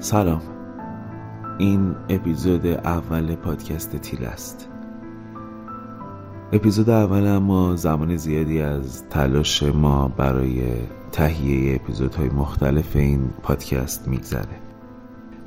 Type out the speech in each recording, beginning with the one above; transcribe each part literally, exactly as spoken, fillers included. سلام، این اپیزود اول پادکست تیله است. اپیزود اول، اما زمان زیادی از تلاش ما برای تهیه اپیزودهای مختلف این پادکست میگذره.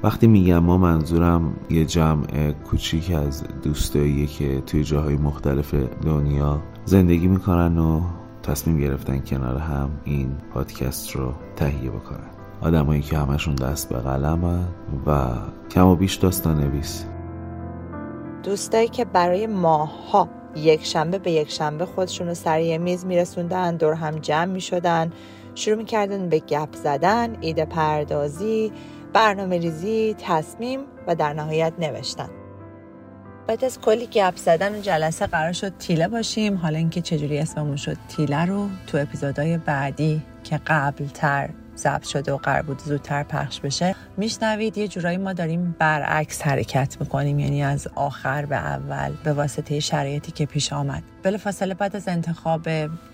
وقتی میگم ما، منظورم یه جمع کوچیک از دوستایی که توی جاهای مختلف دنیا زندگی میکنن و تصمیم گرفتن کنار هم این پادکست رو تهیه بکنن. آدمایی که همشون دست به قلمن و کم و بیش داستان نویس. دوستایی که برای ماها یک شنبه به یک شنبه خودشون رو سر یه میز میرسوندن، دور هم جمع میشدن، شروع میکردن به گپ زدن، ایده پردازی، برنامه ریزی، تصمیم و در نهایت نوشتن. بعد از کلی گپ زدن و جلسه قرار شد تیله باشیم. حالا اینکه چجوری اسممون شد تیله رو تو اپیزودهای بعدی که قبل تر ضبط شده و قرار بود زودتر پخش بشه میشنوید. یه جورایی ما داریم برعکس حرکت میکنیم، یعنی از آخر به اول به واسطه شرایطی که پیش آمد. بلافاصله بعد از انتخاب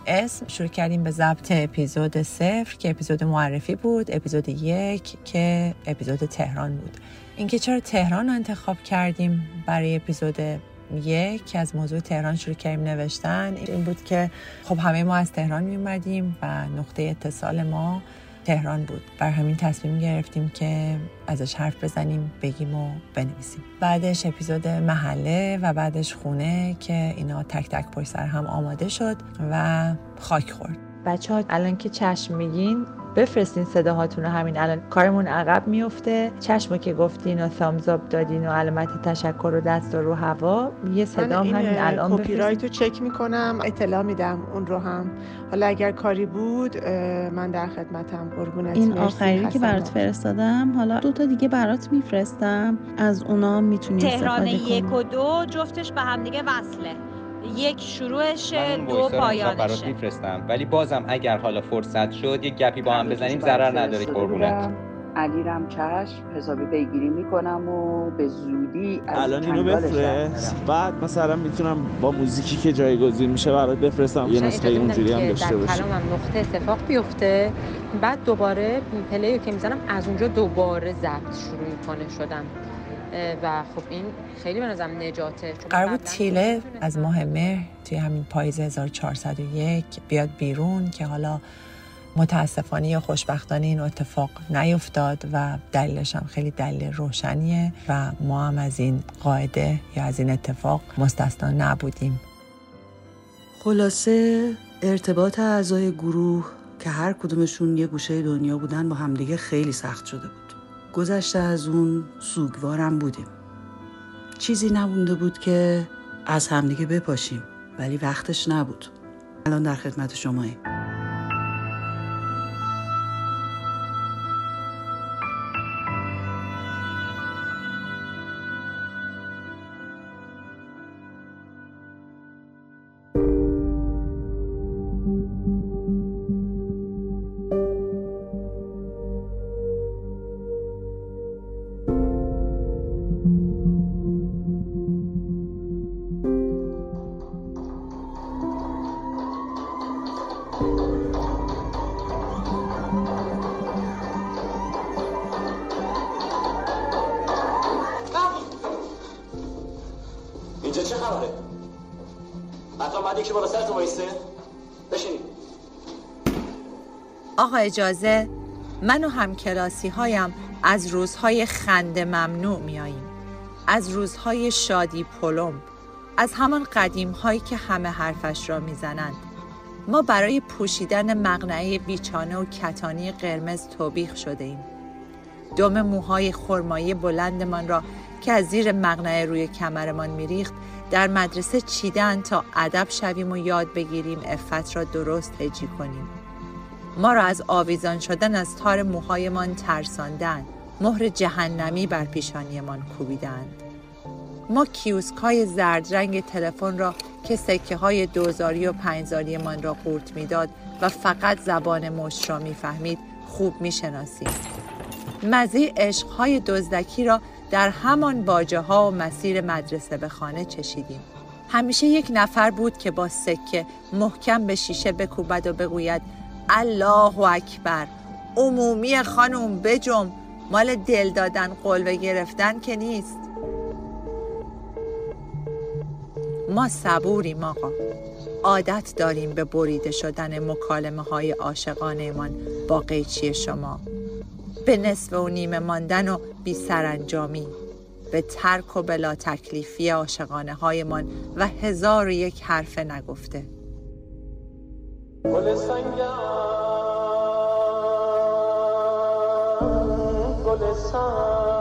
اسم شروع کردیم به ضبط اپیزود صفر که اپیزود معرفی بود، اپیزود یک که اپیزود تهران بود. اینکه چرا تهران رو انتخاب کردیم برای اپیزود یک که از موضوع تهران شروع کردیم نوشتن، این بود که خب همه ما از تهران میومدیم و نقطه اتصال ما تهران بود. بر همین تصمیم گرفتیم که ازش حرف بزنیم، بگیم و بنویسیم. بعدش اپیزود محله و بعدش خونه که اینا تک تک پشت سر هم آماده شد و خاک خورد. بچه‌ها الان که چشم میگین بفرستین صداهاتون رو، همین الان کارمون عقب میفته. چشمو که گفتین و thumbs up دادین و علامت تشکر و دست و رو هوا، یه صدا هم همین الان بفرستین. کپی رایت رو چک میکنم، اطلاع میدم اون رو هم. حالا اگر کاری بود من در خدمتم. قربونت. این آخری که برات فرستادم، حالا دو تا دیگه برات میفرستم، از اونا میتونی استفاده کنی. تهران یک و دو جفتش به هم دیگه وصله، یک شروعشه، دو پایانشه. برات میفرستم، ولی بازم اگر حالا فرصت شد یک گپی با هم بزنیم ضرر نداره. قربونت. علیرم چشم، حسابی پیگیری میکنم و به زودی الان اینو بفرست، بعد مثلا میتونم با موزیکی که جایگزین میشه برات بفرستم، یه نسخه اونجوری هم داشته باشه. در کلامم نقطه اتفاق بیفته، بعد دوباره پلیو که میزنم از اونجا دوباره ضبط شروع میکنه شدم و خب این خیلی به نظرم نجاته. قرار بود تیله از ماه مهر توی همین پاییز هزار و چهارصد و یک بیاد بیرون که حالا متاسفانه یا خوشبختانه این اتفاق نیفتاد و دلیلش هم خیلی دلیل روشنیه و ما هم از این قاعده یا از این اتفاق مستثنا نبودیم. خلاصه ارتباط اعضای گروه که هر کدومشون یه گوشه دنیا بودن با همدیگه خیلی سخت شده بود. گذشته از اون سوگوارم بودیم، چیزی نمونده بود که از همدیگه بپاشیم، ولی وقتش نبود. الان در خدمت شماییم. آقا اجازه، من و همکلاسی هایم از روزهای خنده ممنوع میاییم، از روزهای شادی پلم، از همان قدیم هایی که همه حرفش را میزنند. ما برای پوشیدن مقنعه بیچانه و کتانی قرمز توبیخ شده ایم. دم موهای خرمایی بلندمان را که از زیر مقنعه روی کمرمان میریخت در مدرسه چیدن تا ادب شویم و یاد بگیریم عفت را درست هجی کنیم. ما را از آویزان شدن از تار موهایمان ترساندند، مهر جهنمی بر پیشانیمان کوبیدند. ما کیوسک‌های زرد رنگ تلفن را که سکه‌های دوزاری و پنجزاری من را قورت می‌داد و فقط زبان مشت را می‌فهمید خوب می‌شناسیم. مزه عشق‌های دزدکی را در همان باجه‌ها و مسیر مدرسه به خانه چشیدیم. همیشه یک نفر بود که با سکه محکم به شیشه بکوبد و بگوید الله اکبر، عمومی خانم بجم، مال دل دادن قلوه گرفتن که نیست. ما صبوریم آقا، عادت داریم به بریده شدن مکالمه های عاشقانه من با قیچی شما، به نصف و نیمه ماندن و بی سرانجامی، به ترک و بلا تکلیفی عاشقانه های من و هزار و یک حرف نگفته. گل سنگم، گل سنگم،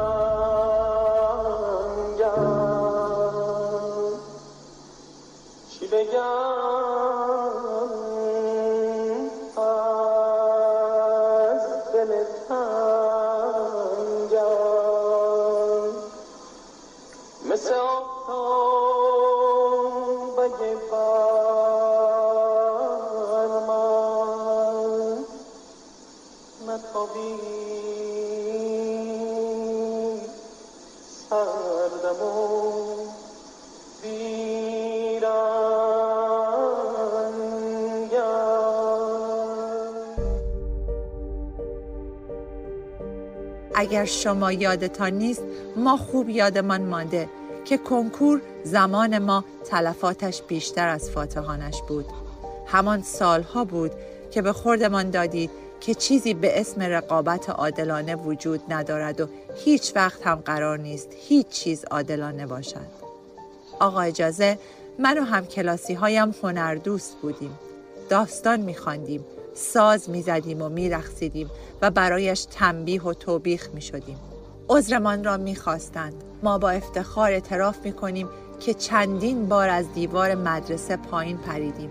چی بگم از دل تنگم، مثل آفتاب بگه بی سردم و بیرنگم. اگر شما یادتان نیست، ما خوب یادمان مانده که کنکور زمان ما تلفاتش بیشتر از فاتحانش بود. همان سالها بود که به خوردمان دادید که چیزی به اسم رقابت عادلانه وجود ندارد و هیچ وقت هم قرار نیست هیچ چیز عادلانه باشد. آقا اجازه، من و همکلاسی هایم هنر دوست بودیم. داستان می‌خواندیم، ساز می‌زدیم و می‌رقصیدیم و برایش تنبیه و توبیخ می‌شدیم. عذرمان را می‌خواستند. ما با افتخار اعتراف می‌کنیم که چندین بار از دیوار مدرسه پایین پریدیم،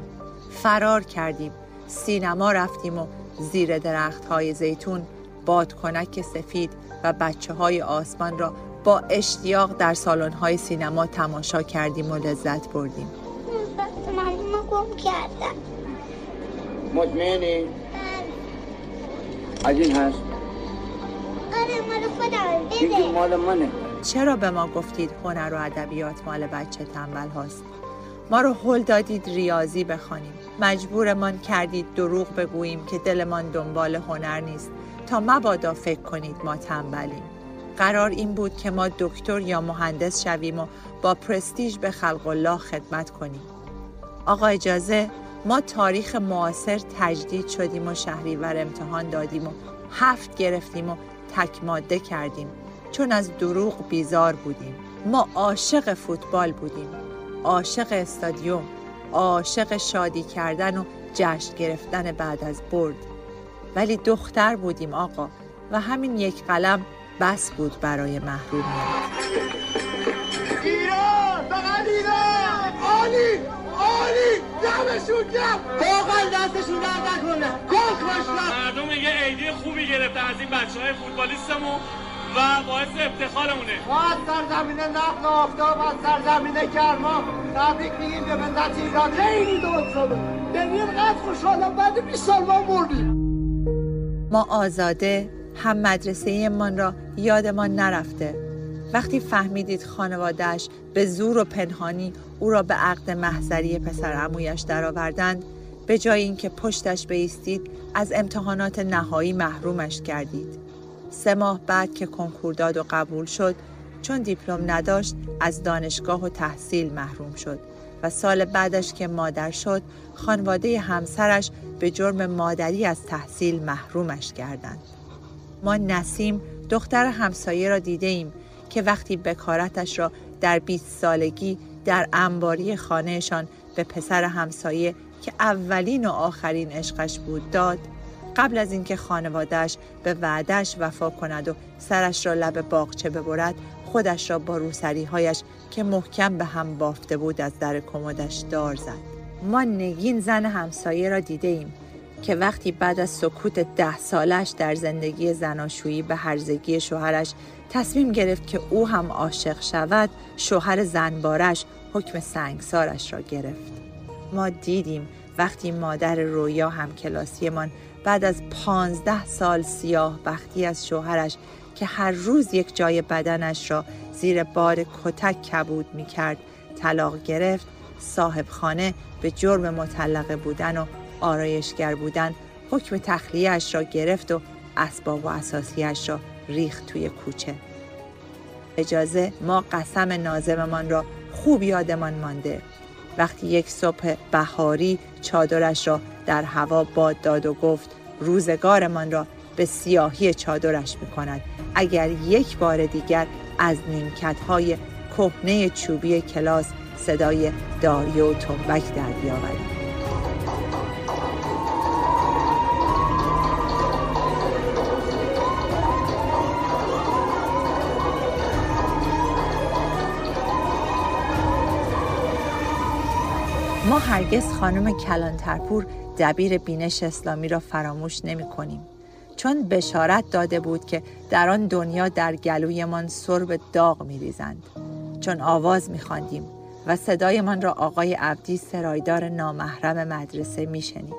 فرار کردیم، سینما رفتیم و زیر درخت‌های زیتون بادکنک سفید و بچه‌های آسمان را با اشتیاق در سالن‌های سینما تماشا کردیم و لذت بردیم. بس من ما گم کردم. مطمئنی؟ بله. از این هست؟ آره، مال خودم. بده. دیگه مال منه. چرا به ما گفتید هنر و ادبیات مال بچه تنبل هاست؟ ما رو هل دادید ریاضی بخوانیم. مجبورمان کردید دروغ بگوییم که دلمان دنبال هنر نیست تا مبادا فکر کنید ما تنبلیم. قرار این بود که ما دکتر یا مهندس شویم و با پرستیژ به خلق الله خدمت کنیم. آقا اجازه، ما تاریخ معاصر تجدید شدیم و شهریور امتحان دادیم و هفت گرفتیم و تک ماده کردیم، چون از دروغ بیزار بودیم. ما عاشق فوتبال بودیم، عاشق استادیوم، عاشق شادی کردن و جشن گرفتن بعد از برد. ولی دختر بودیم آقا و همین یک قلم بس بود برای محرومیت. ایران، فقط ایران! عالی! عالی! دمشون گرم! باقل دستشون درد نکنه! گل خوشم! مردم میگه ایدی خوبی گرفتن از این بچه های فوتبالیستمون و باعث افتخارمونه. ما از سرزمین نقل آفتاب، از سرزمین کرما تبریک میگیم به ملت ایران. خیلی داد شده دنیا قد خوشحالم، بعد بیست سال ما مردیم. ما آزاده هم مدرسه من را یادمان نرفته. وقتی فهمیدید خانوادهش به زور و پنهانی او را به عقد محضری پسر عمویش درآوردند، به جای اینکه پشتش بایستید از امتحانات نهایی محرومش کردید. سه ماه بعد که کنکور داد و قبول شد، چون دیپلم نداشت از دانشگاه و تحصیل محروم شد و سال بعدش که مادر شد، خانواده همسرش به جرم مادری از تحصیل محرومش کردند. ما نسیم دختر همسایه را دیده ایم که وقتی بکارتش را در بیست سالگی در انباری خانهشان به پسر همسایه که اولین و آخرین عشقش بود داد، قبل از اینکه خانواده‌اش به وعده‌اش وفا کند و سرش را لب باغچه ببرد، خودش را با روسری‌هایش که محکم به هم بافته بود از در کمدش دار زد. ما نگین زن همسایه را دیده ایم که وقتی بعد از سکوت ده سالش در زندگی زناشویی به هرزگی شوهرش تصمیم گرفت که او هم عاشق شود، شوهر زنبارش حکم سنگسارش را گرفت. ما دیدیم وقتی مادر رویا هم کلاسی من بعد از پانزده سال سیاه بختی از شوهرش که هر روز یک جای بدنش را زیر بار کتک کبود می کرد طلاق گرفت، صاحب خانه به جرم مطلقه بودن و آرایشگر بودن حکم تخلیه‌اش را گرفت و اسباب و اساسیش را ریخت توی کوچه. اجازه ما قسم ناظممان را خوب یادمان مانده. وقتی یک صبح بهاری چادرش را در هوا باد داد و گفت روزگارمان را به سیاهی چادرش می‌کند اگر یک بار دیگر از نیمکت‌های کهنه چوبی کلاس صدای داریو تنبک در بیاورد. ما هرگز خانم کلانترپور دبیر بینش اسلامی را فراموش نمی کنیم، چون بشارت داده بود که در آن دنیا در گلویمان سرب داغ می ریزند. چون آواز می خواندیم و صدایمان را آقای عبدی سرایدار نامحرم مدرسه می شنید.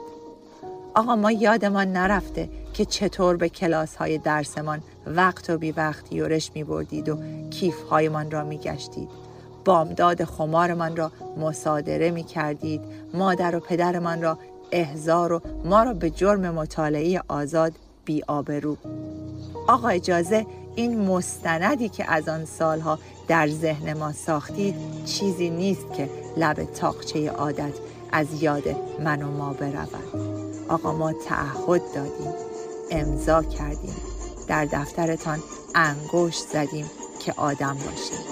آقا ما یادمان نرفته که چطور به کلاس‌های درسمان وقت و بی وقت یورش می بردید و کیف‌هایمان را می گشتید. بامداد خمارمان را مصادره می کردید، مادر و پدرمان را احضار و ما را به جرم مطالعه آزاد بی آبرو. آقا اجازه، این مستندی که از آن سالها در ذهن ما ساختید چیزی نیست که لب تاقچه عادت از یاد من و ما برود. آقا ما تعهد دادیم، امضا کردیم، در دفترتان انگشت زدیم که آدم باشیم.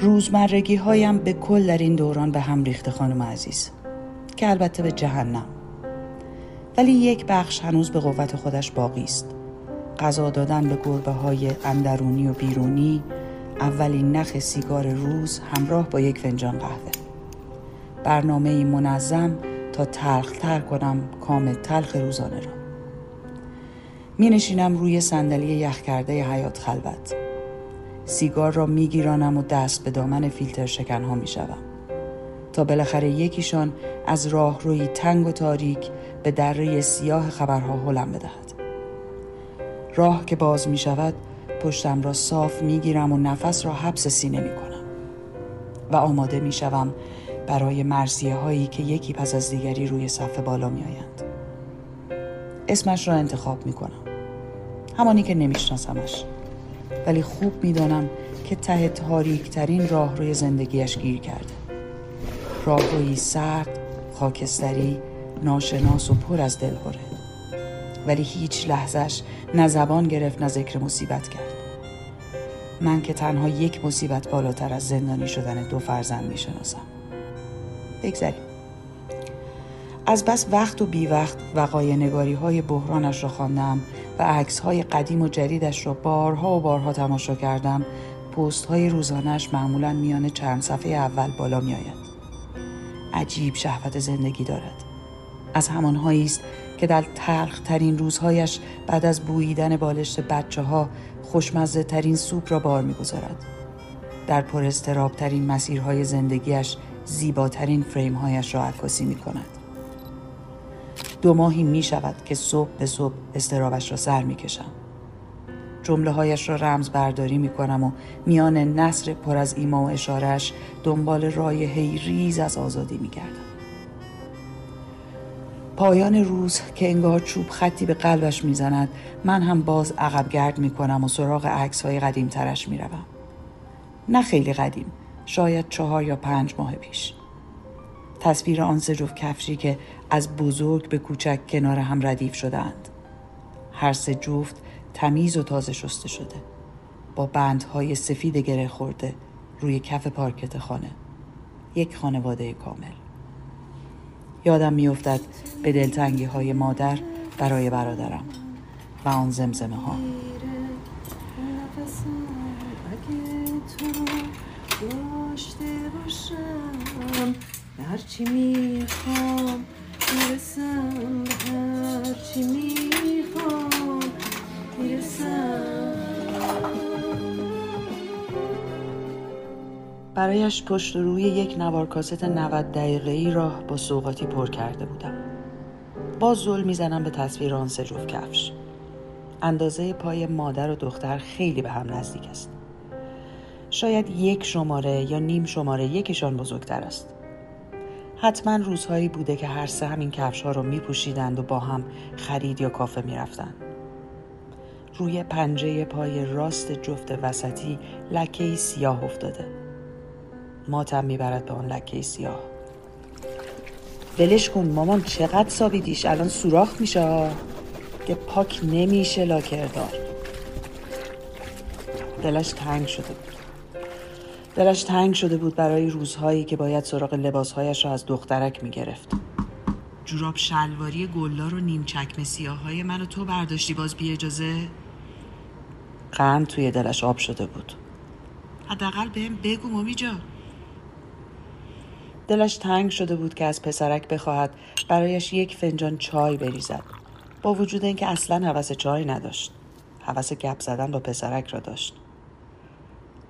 روزمرگی هایم به کل در این دوران به هم ریخته خانم عزیز، که البته به جهنم، ولی یک بخش هنوز به قوت خودش باقی است. غذا دادن به گربه های اندرونی و بیرونی، اولین نخ سیگار روز همراه با یک فنجان قهوه، برنامه‌ای منظم تا تلختر کنم کام تلخ روزانه را. می نشینم روی صندلی یخ کرده حیات خلوت، سیگار را می گیرانم و دست به دامن فیلتر شکنها می شدم تا بالاخره یکیشان از راه روی تنگ و تاریک به دره سیاه خبرها هلم بدهد. راه که باز می شود پشتم را صاف می گیرم و نفس را حبس سینه می کنم و آماده می شوم برای مرثیه هایی که یکی پس از دیگری روی صفحه بالا می آیند. اسمش را انتخاب می کنم، همانی که نمی شناسمش، ولی خوب می دانم که ته تاریک ترین راه روی زندگیش گیر کرده، راه روی سرد، خاکستری، ناشناس و پر از دلهوره، ولی هیچ لحظهش نه زبان گرفت نه ذکر مصیبت کرد. من که تنها یک مصیبت بالاتر از زندانی شدن دو فرزند می شناسم. بگذاریم. از بس وقت و بی وقت وقایع نگاری های بحرانش را خواندم و عکس های قدیم و جدیدش را بارها و بارها تماشا کردم. پست های روزانهش معمولاً میان چند صفحه اول بالا می آید. عجیب شهوت زندگی دارد. از همانهایی است که در تلخ ترین روزهایش بعد از بوییدن بالشت بچه ها خوشمزه ترین سوپ را بار می گذارد. در پر اضطراب ترین مسیرهای زندگیش زیباترین فریمهایش را عکاسی می کند. دو ماهی می شود که صبح به صبح اضطرابش را سر می کشم. جمله هایش را رمز برداری می کنم و میان نثر پر از ایما و اشارهش دنبال رایحه‌ای ریز از آزادی می گردم. پایان روز که انگار چوب خطی به قلبش میزند، من هم باز عقب گرد میکنم و سراغ عکس‌های قدیم ترش میروم. نه خیلی قدیم، شاید چهار یا پنج ماه پیش. تصویر آن سه جفت کفشی که از بزرگ به کوچک کنار هم ردیف شده‌اند. هر سه جفت تمیز و تازه شسته شده، با بندهای سفید گره خورده روی کف پارکت خانه. یک خانواده کامل. یادم می‌افتد به دلتنگی‌های مادر برای برادرم و آن زمزمه‌ها. اگه تو رو داشته باشم به هرچی میخوام میرسم، به هرچی میخوام میرسم. برایش پشت روی یک نوار کاست نود دقیقه‌ای راه با سوغاتی پر کرده بودم. باز زل میزنم به تصویر آن سه جفت کفش. اندازه پای مادر و دختر خیلی به هم نزدیک است. شاید یک شماره یا نیم شماره یکیشان بزرگتر است. حتما روزهایی بوده که هر سه همین کفش‌ها رو می‌پوشیدند و با هم خرید یا کافه می‌رفتند. روی پنجه پای راست جفت وسطی لکه‌ای سیاه افتاده. ماتم می‌برد به آن لکه سیاه. بلش کن مامان، چقدر سابیدیش الان سوراخ میشه که پاک نمیشه لاکردار. دلش تنگ شده بود. دلش تنگ شده بود برای روزهایی که باید سراغ لباسهایش را از دخترک می‌گرفت. جوراب شلواری گلدار و نیم چکمه سیاه‌های منو تو برداشتی باز بی اجازه؟ قند توی دلش آب شده بود. حداقل بهم بگو مامی جان. دلش تنگ شده بود که از پسرک بخواهد برایش یک فنجان چای بریزد، با وجود اینکه اصلاً هوس چای نداشت. هوس گپ زدن با پسرک را داشت.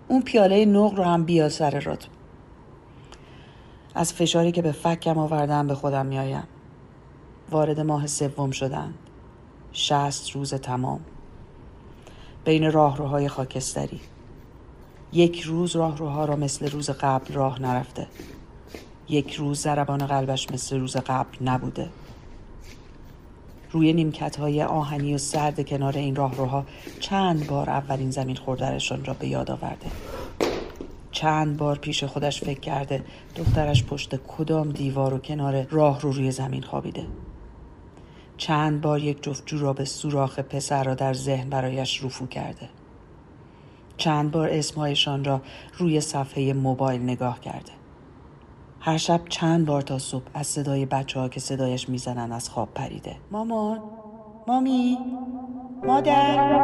اون پیاله نقل رو هم بیار سر رات. از فشاری که به فکم آوردم به خودم میایم. وارد ماه سوم شدند. شصت روز تمام. بین راهروهای خاکستری. یک روز راهروها را مثل روز قبل راه نرفته. یک روز ضربان قلبش مثل روز قبل نبوده. روی نیمکت‌های آهنی و سرد کنار این راهروها چند بار اولین زمین خوردنشان را به یاد آورده. چند بار پیش خودش فکر کرده دخترش پشت کدام دیوار و کنار راهرو روی زمین خوابیده. چند بار یک جفت جوراب سوراخ پسر را در ذهن برایش رفو کرده. چند بار اسمهایشان را روی صفحه موبایل نگاه کرده. هر شب چند بار تا صبح از صدای بچه ها که صدایش میزنن از خواب پریده. مامان، مامی، مادر.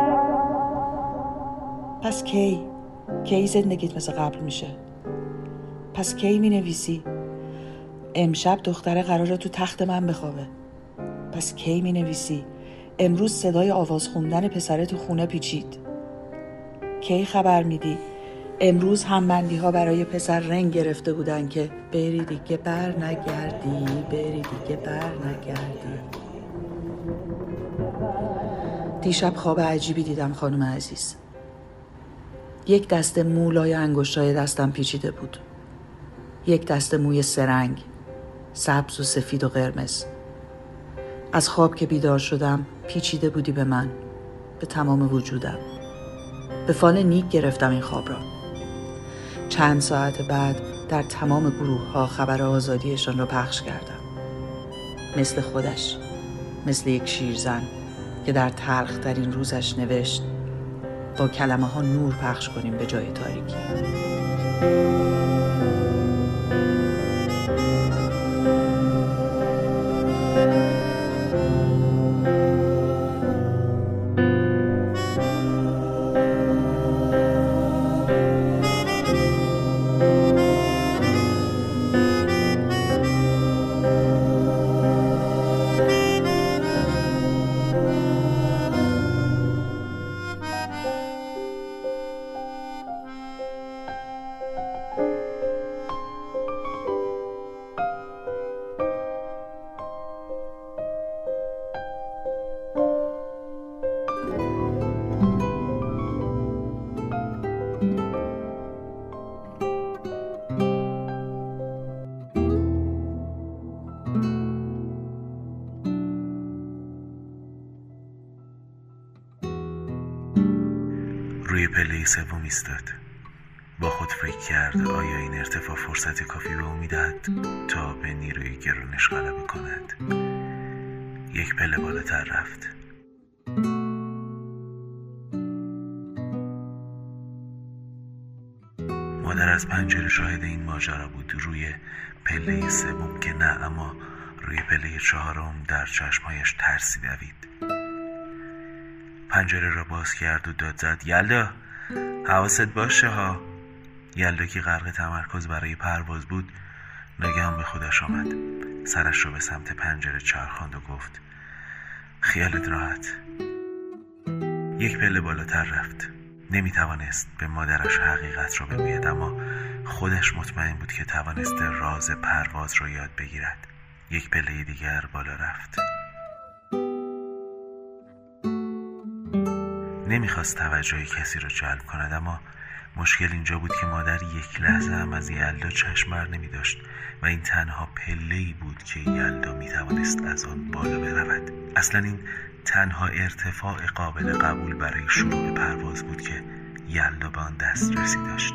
پس کی کی زندگیت مثل قبل میشه؟ پس کی مینویسی امشب دختره قراره تو تخت من بخوابه؟ پس کی مینویسی امروز صدای آواز خوندن پسره تو خونه پیچید؟ کی خبر میدی امروز همبندی ها برای پسر رنگ گرفته بودن که بری دیگه بر نگردی، بری دیگه بر نگردی. دیشب خواب عجیبی دیدم خانم عزیز. یک دسته مو لای انگشتای دستم پیچیده بود. یک دسته موی سرنگ، سبز و سفید و قرمز. از خواب که بیدار شدم پیچیده بودی به من، به تمام وجودم. به فال نیک گرفتم این خواب را. چند ساعت بعد در تمام گروه ها خبر آزادیشان را پخش کردم. مثل خودش، مثل یک شیرزن که در تلخ ترین روزش نوشت با کلمه ها نور پخش کنیم به جای تاریکی. روی پله سوم ایستاد. با خود فکر کرد آیا این ارتفاع فرصت کافی به او می‌دهد تا به نیروی گرانش غلبه کند. یک پله بالاتر رفت. مادر از پنجره شاهد این ماجرا بود. روی پله سوم که نه، اما روی پله چهارم در چشمایش ترسی دوید. پنجره را باز کرد و داد زد یلدا حواست باشه ها. یلدکی غرق تمرکز برای پرواز بود. نگام به خودش آمد، سرش رو به سمت پنجره چرخاند و گفت خیالت راحت. یک پله بالاتر رفت. نمیتوانست به مادرش حقیقت رو بگوید، اما خودش مطمئن بود که توانسته راز پرواز رو یاد بگیرد. یک پله دیگر بالا رفت. نمیخواست توجه کسی رو جلب کند، اما مشکل اینجا بود که مادر یک لحظه هم از یلدا چشم بر نمی داشت و این تنها پله‌ای بود که یلدا می توانست از آن بالا برود. اصلا این تنها ارتفاع قابل قبول برای شروع پرواز بود که یلدا به آن دسترسی داشت.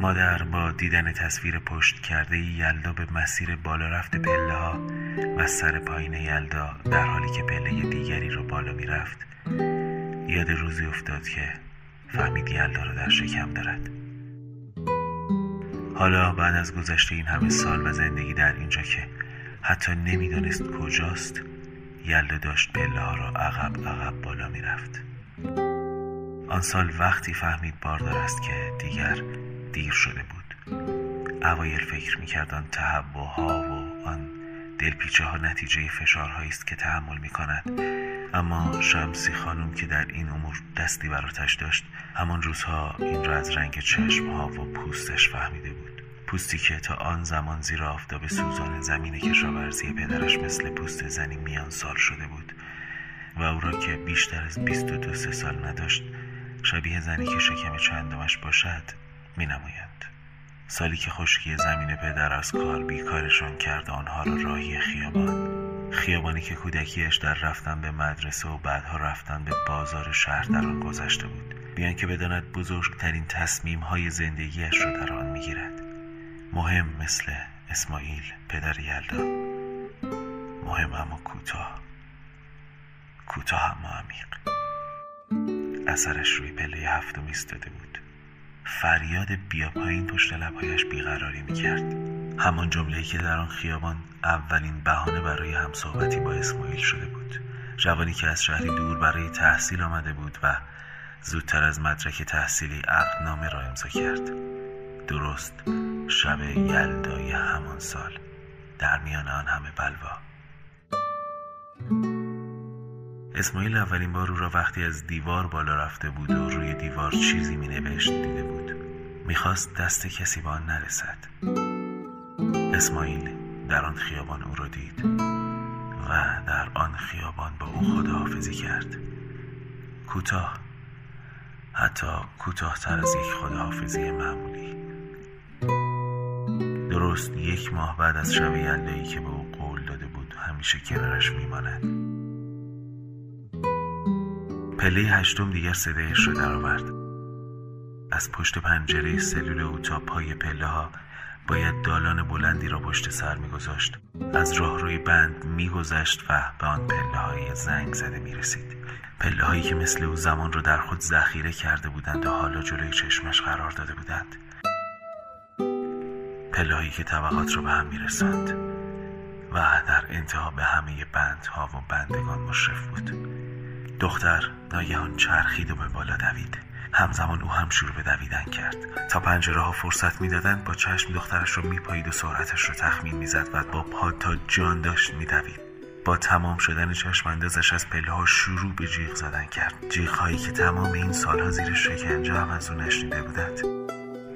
مادر با دیدن تصویر پشت کرده یلدا به مسیر بالا رفت پله ها و سر پایین یلدا در حالی که پله دیگری رو بالا می رفت یاد روزی افتاد که فهمید یلدا رو در شکم دارد. حالا بعد از گذشته این همه سال و زندگی در اینجا که حتی نمیدانست کجاست، یلدا داشت پله ها رو عقب عقب بالا می رفت. آن سال وقتی فهمید باردار است که دیگر دیر شده بود. اوایل فکر می کرد آن تهوع‌ها و آن دلپیچه ها نتیجه فشارهایی است که تحمل می کند، اما شمسی خانم که در این امور دستی براتش داشت همان روزها این را از رنگ چشم ها و پوستش فهمیده بود. پوستی که تا آن زمان زیر آفتاب سوزان زمین کشاورزی پدرش مثل پوست زنی میان سال شده بود و او را که بیشتر از بیست و دو سال نداشت شبیه زنی که شکم چندمش باشد می نمایند. سالی که خشکی زمین پدر از کار بیکارشان کرد آنها را راهی خیابان، خیابانی که کودکیش در رفتن به مدرسه و بعدها رفتن به بازار شهر در آن گذشته بود، بیان که بداند بزرگترین تصمیم‌های زندگیش را در آن می‌گیرد. مهم مثل اسماعیل پدر یلدا، مهم اما کوتاه، کوتاه اما عمیق. اثرش روی پله هفتم ایستاده بود. فریاد بیا پایین پشت لبهایش بیقراری میکرد. همان جمله‌ای که در آن خیابان اولین بهانه برای همصحبتی با اسماعیل شده بود، جوانی که از شهری دور برای تحصیل آمده بود و زودتر از مدرک تحصیلی عقدنامه را امضا کرد. درست شب یلدای همان سال، در میان آن همه بلوا. اسماعیل اولین بار او را وقتی از دیوار بالا رفته بود و روی دیوار چیزی می نوشت دیده بود. میخواست دست کسی به آن نرسد. اسماعیل در آن خیابان او را دید و در آن خیابان با او خداحافظی کرد. کوتاه، حتی کوتاه‌تر از یک خداحافظی معمولی. درست یک ماه بعد از شب یلدایی که به او قول داده بود همیشه کنارش میماند. پله هشتم دیگر صدایش رو در آورد. از پشت پنجره سلول او تا پای پله ها باید دالان بلندی را پشت سر میگذاشت. از راهروی بند میگذشت و به آن پله های زنگ زده میرسید. پله هایی که مثل او زمان رو در خود ذخیره کرده بودند و حالا جلوی چشمش قرار داده بودند. پله هایی که طبقات رو به هم میرساند و در انتها به همه بندها و بندگان مشرف بود. دختر ناگهان چرخید و به بالا دوید. همزمان او هم شروع به دویدن کرد. تا پنجره ها فرصت میدادند با چشم دخترش رو میپایید و سرعتش رو تخمین میزد و با پا تا جان داشت میدوید. با تمام شدن چشم اندازش از پله ها شروع به جیغ زدن کرد، جیغ هایی که تمام این سالها زیر شکنجه هم از اون نشنیده بودند.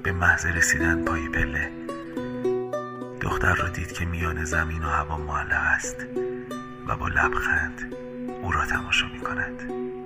به محض رسیدن پای پله دختر رو دید که میان زمین و هوا معلق است و با لبخند او را تماشا می کند.